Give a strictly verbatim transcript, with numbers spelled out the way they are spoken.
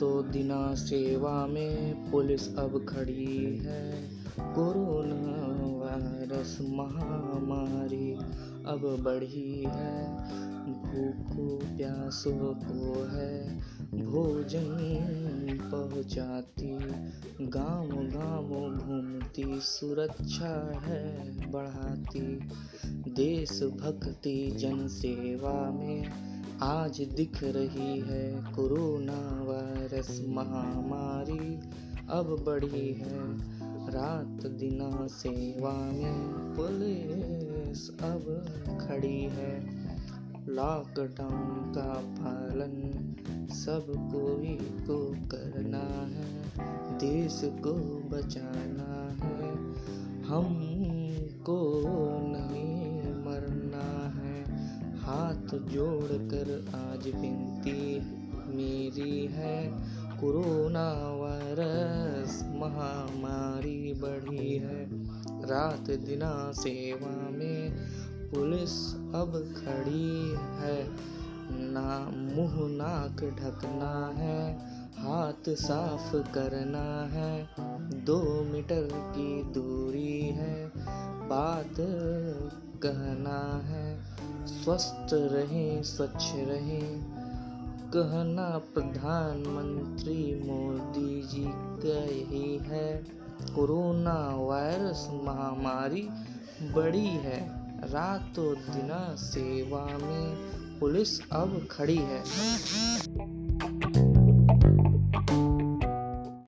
तो दिना सेवा में पुलिस अब खड़ी है। कोरोना वायरस महामारी अब बढ़ी है। भूखों प्यासों को है भोजन पहुंचाती, गांव गांव घूमती, सुरक्षा है बढ़ाती। देश भक्ति जन सेवा में आज दिख रही है। कोरोना वायरस महामारी अब बढ़ी है। रात दिना सेवा में पुलिस अब खड़ी है। लॉकडाउन का पालन सब कोई को करना है। देश को बचाना है, हमको नहीं हाथ जोड़ कर आज विनती मेरी है। कोरोना वायरस महामारी बढ़ी है। रात दिना सेवा में पुलिस अब खड़ी है। ना मुँह नाक ढकना है, हाथ साफ करना है, दो मीटर की दूरी है, बात कहना है, स्वस्थ रहें, स्वच्छ रहें, कहना प्रधानमंत्री मोदी जी का ही है। कोरोना वायरस महामारी बड़ी है। रातों दिना सेवा में पुलिस अब खड़ी है।